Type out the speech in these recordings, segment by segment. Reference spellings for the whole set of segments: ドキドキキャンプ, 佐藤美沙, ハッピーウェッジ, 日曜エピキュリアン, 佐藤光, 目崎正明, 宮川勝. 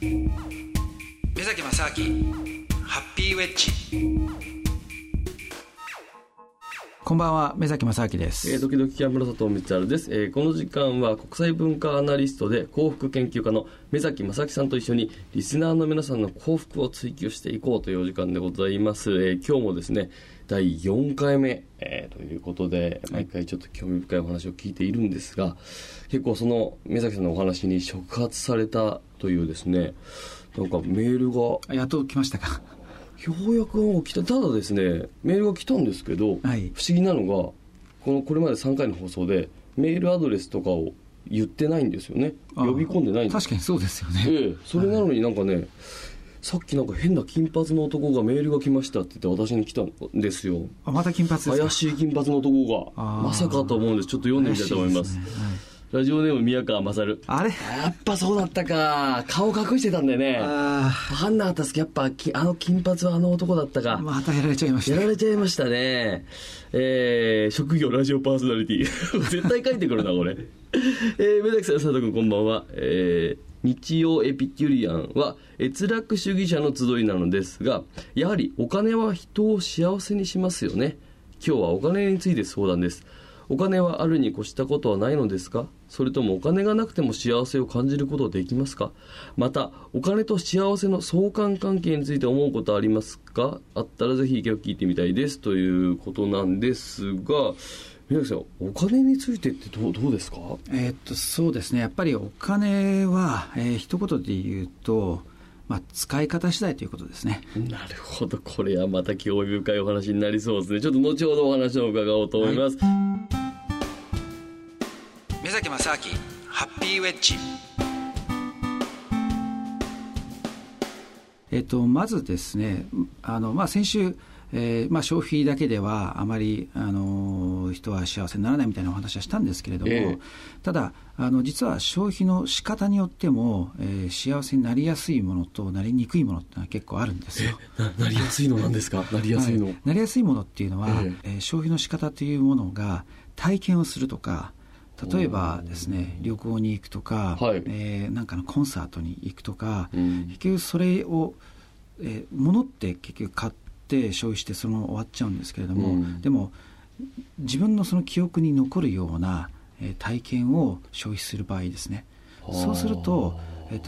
目崎正明ハッピーウェッジ。こんばんは、目崎正明です。ドキドキキャンプの佐藤光です。この時間は国際文化アナリストで幸福研究家の目崎正明さんと一緒にリスナーの皆さんの幸福を追求していこうというお時間でございます。今日もですね第4回目、ということで毎回ちょっと興味深いお話を聞いているんですが、結構その目崎さんのお話に触発されたというですね、なんかメールがやっと来ましたか。ようやく来た。ただですね、メールが来たんですけど、はい、不思議なのがこれまで3回の放送でメールアドレスとかを言ってないんですよね。呼び込んでないんです。確かにそうですよね。それなのになんかね、はい、さっきなんか変な金髪の男がメールが来ましたって言って私に来たんですよ。あ、また金髪ですか。怪しい金髪の男がまさかと思うんです。ちょっと読んでみたいと思います。ラジオネーム宮川勝。あれやっぱそうだったか。顔隠してたんだよね。分かんなかったですけど、やっぱあの金髪はあの男だったか。またやられちゃいました。やられちゃいましたね。職業ラジオパーソナリティ絶対書いてくるなこれ。目崎さん、佐藤君、こんばんは。日曜エピキュリアンは閲楽主義者の集いなのですが、やはりお金は人を幸せにしますよね。今日はお金について相談です。お金はあるに越したことはないのですか？それともお金がなくても幸せを感じることはできますか？またお金と幸せの相関関係について思うことはありますか？あったらぜひ意見を聞いてみたいですということなんですが、宮崎さん、お金についてってどうですか？そうですね、やっぱりお金は、一言で言うと、使い方次第ということですね。なるほど。これはまた興味深いお話になりそうですね。ちょっと後ほどお話を伺おうと思います。目崎正明ハッピーウェッジ。まずですね、先週、消費だけではあまり、人は幸せにならないみたいなお話はしたんですけれども、ただ実は消費の仕方によっても、幸せになりやすいものとなりにくいものってのは結構あるんですよ。なりやすいのなんですか？なりやすいの、なりやすいものっていうのは、消費の仕方というものが体験をするとか、例えばですね、旅行に行くとか、なんかのコンサートに行くとか、結局それを、物って結局買って消費してそのまま終わっちゃうんですけれども、でも自分のその記憶に残るような体験を消費する場合ですね。そうすると、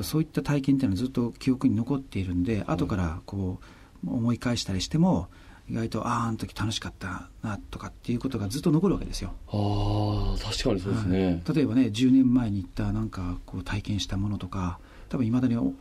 そういった体験っていうのはずっと記憶に残っているんで、後からこう思い返したりしても意外とあの時楽しかったなとかっていうことがずっと残るわけですよ。確かにそうですね。例えばね、10年前に行ったなんかこう体験したものとか、多分未だに、覚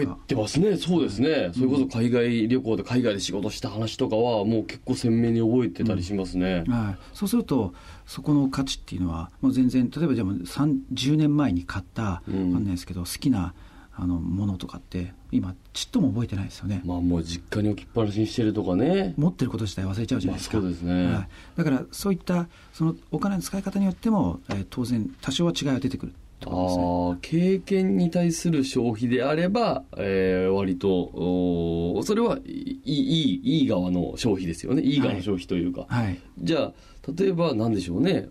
えてますね。そうですね、それこそ海外旅行で海外で仕事した話とかはもう結構鮮明に覚えてたりしますね。そうするとそこの価値っていうのはもう全然、例えばじゃあ10年前に買った、分かんないですけど、好きなものとかって今ちっとも覚えてないですよね。もう実家に置きっぱなしにしてるとかね、持ってること自体忘れちゃうじゃないですか。そうですね。だからそういったそのお金の使い方によっても、当然多少は違いが出てくる。経験に対する消費であれば、割とそれはいい側の消費ですよね。いい側の消費というか、じゃあ例えば何でしょうね、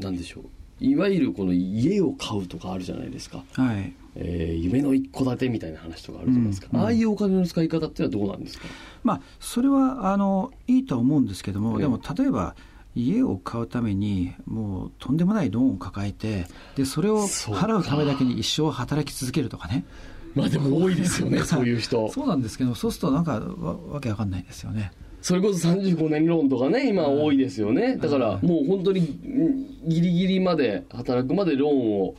何でしょう、いわゆるこの家を買うとかあるじゃないですか、夢の一戸建てみたいな話とかあるじゃないですか、ああいうお金の使い方っていうのはどうなんですか？それはいいとは思うんですけども、でも例えば家を買うためにもうとんでもないローンを抱えて、でそれを払うためだけに一生働き続けるとかね。でも多いですよねそういう人。そうなんですけど、そうするとなんかわけわかんないですよね。それこそ35年ローンとかね、今多いですよね。だからもう本当にギリギリまで働くまでローンを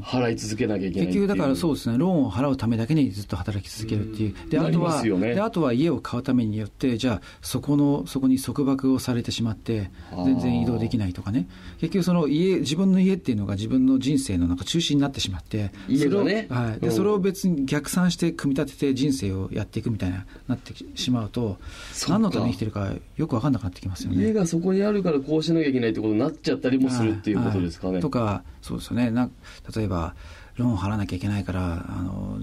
払い続けなきゃいけない。結局だからそうですね、ローンを払うためだけにずっと働き続けるっていう。で、あとは、で、あとは家を買うためによって、じゃあそこに束縛をされてしまって、全然移動できないとかね。結局その自分の家っていうのが自分の人生のなんか中心になってしまって、家がね。で、それを別に逆算して組み立てて人生をやっていくみたいな、なってしまうと、何のために生きてるかよく分かんなくなってきますよね。家がそこにあるからこうしなきゃいけないってことになっちゃったりもするっていうことですかね。とか、そうですよね。例えばローンを払わなきゃいけないから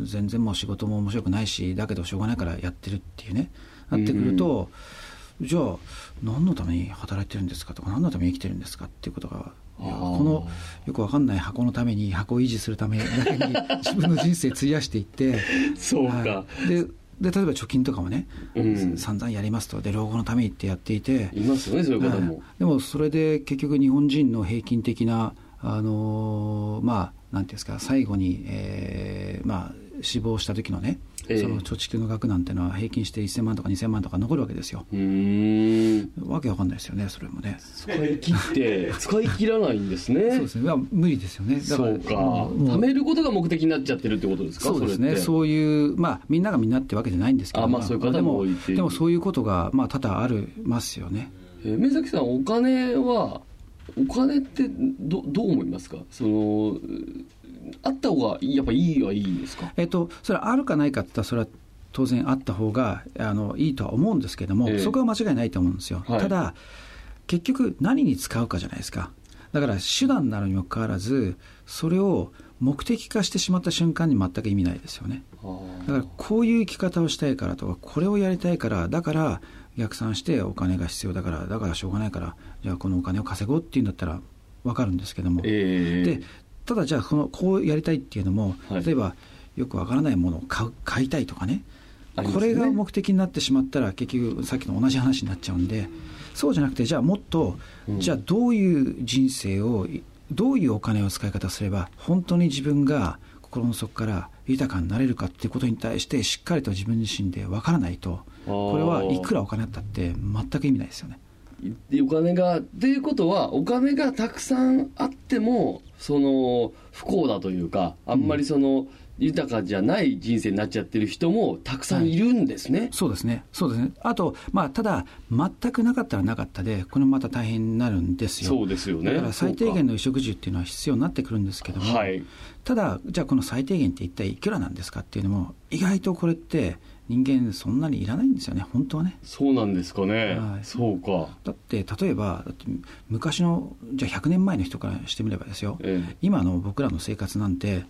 全然もう仕事も面白くないし、だけどしょうがないからやってるっていうね、なってくると、じゃあ何のために働いてるんですかとか、何のために生きてるんですかっていうことが、このよく分かんない箱のために、箱を維持するためだけに自分の人生費やしていってそうか、はい、で例えば貯金とかもね、うん、散々やりますと、で老後のためにってやっていていますよね、そういう方も、はい、でもそれで結局日本人の平均的なまあ何ていうんですか、最後に、まあ死亡した時のね、その貯蓄の額なんてのは平均して1000万とか2000万とか残るわけですよ。わけわかんないですよね、それもね。使い切らないんですね。そうですね、まあ、無理ですよね。だからそうか、貯めることが目的になっちゃってるってことですか。そうですね、そういう、まあ、みんながみんなってわけじゃないんですけど、でもそういうことが、まあ、多々ありますよね。宮崎さん、お金ってどう思いますか。そのあった方がやっぱいいはいいんですか。それはあるかないかって言ったら、それは当然あった方がいいとは思うんですけども、そこは間違いないと思うんですよ、はい、ただ結局何に使うかじゃないですか。だから手段なのにもかかわらず、それを目的化してしまった瞬間に全く意味ないですよね。だからこういう生き方をしたいからとか、これをやりたいから、だから逆算してお金が必要だから、だからしょうがないから、じゃあこのお金を稼ごうっていうんだったら分かるんですけども、でただじゃあこうやりたいっていうのも、例えばよくわからないものを買いたいとかね、これが目的になってしまったら結局さっきの同じ話になっちゃうんで、そうじゃなくて、じゃあもっと、じゃあどういう人生を、どういうお金を使い方すれば本当に自分が心の底から豊かになれるかっていうことに対して、しっかりと自分自身でわからないと、これはいくらお金あったって全く意味ないですよね。お金がっていうことは、お金がたくさんあってもその不幸だというか、あんまりその豊かじゃない人生になっちゃってる人もたくさんいるんですね、はい、そうですね、そうですね。あと、まあ、ただ全くなかったらなかったで、これもまた大変になるんですよ。そうですよね。だから最低限の衣食住っていうのは必要になってくるんですけども、はい、ただじゃあこの最低限って一体いくらなんですかっていうのも、意外とこれって人間そんなにいらないんですよね、本当はね。そうなんですかね、はい、そうか。だって例えば昔の、じゃあ100年前の人からしてみればですよ、今の僕らの生活なんて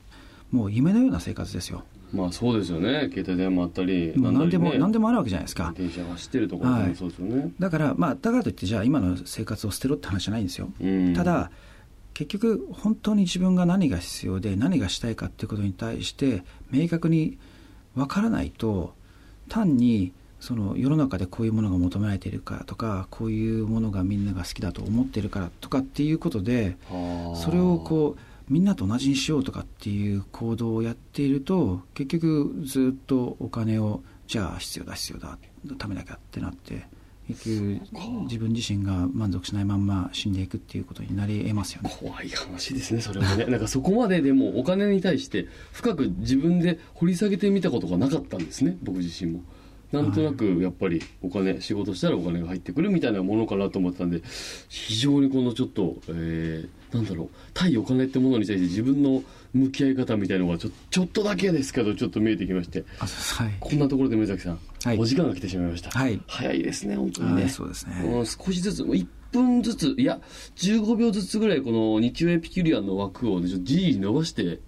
もう夢のような生活ですよ。まあそうですよね、携帯電話あったり、もう何でも、何でもあるわけじゃないですか。電車走ってるところもそうですよね、はい、だから、まあ、だからといってじゃあ今の生活を捨てろって話じゃないんですよ。ただ結局本当に自分が何が必要で何がしたいかっていうことに対して明確に分からないと、単にその世の中でこういうものが求められているからとか、こういうものがみんなが好きだと思っているからとかっていうことで、それをこうみんなと同じにしようとかっていう行動をやっていると、結局ずっとお金をじゃあ必要だ必要だのためだけってなって、結局自分自身が満足しないまんま死んでいくっていうことになり得ますよね。怖い話ですね、それはね。なんかそこまででもお金に対して深く自分で掘り下げてみたことがなかったんですね、僕自身も。なんとなくやっぱりお金、仕事したらお金が入ってくるみたいなものかなと思ってたんで、非常にこのちょっと、なんだろう、対お金ってものに対して自分の向き合い方みたいなのがちょっとだけですけど、ちょっと見えてきまして、はい、こんなところで宮崎さん、はい、お時間が来てしまいました、はい、早いですね本当にね。そうですね、少しずつ1分ずつ、いや15秒ずつぐらい、この日曜エピキュリアンの枠を、ね、ちょっとじい伸ばして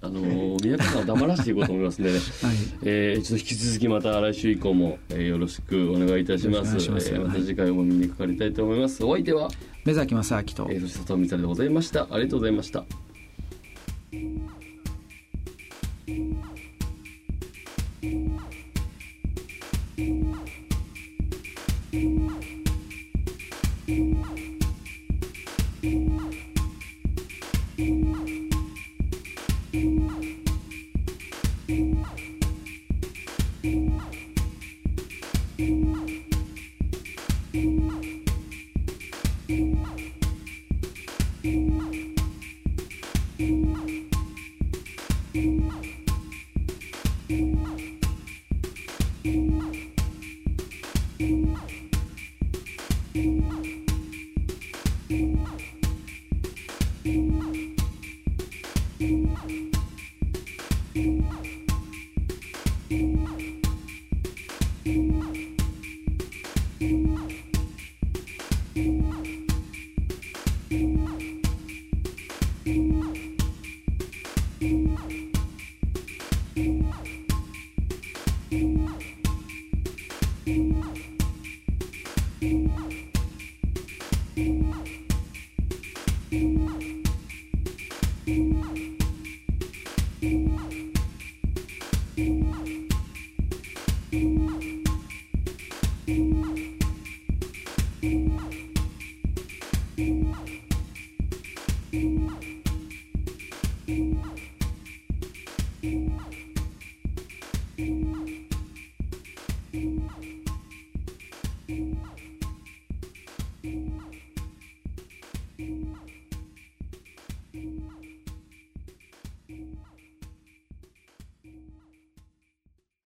宮崎さんを黙らせていこうと思いますので、ねはい、ちょっと引き続きまた来週以降も、よろしくお願いいたします。また次回も見にかかりたいと思います、はい、お相手は宮崎正明と、そして佐藤美沙でございました。ありがとうございました。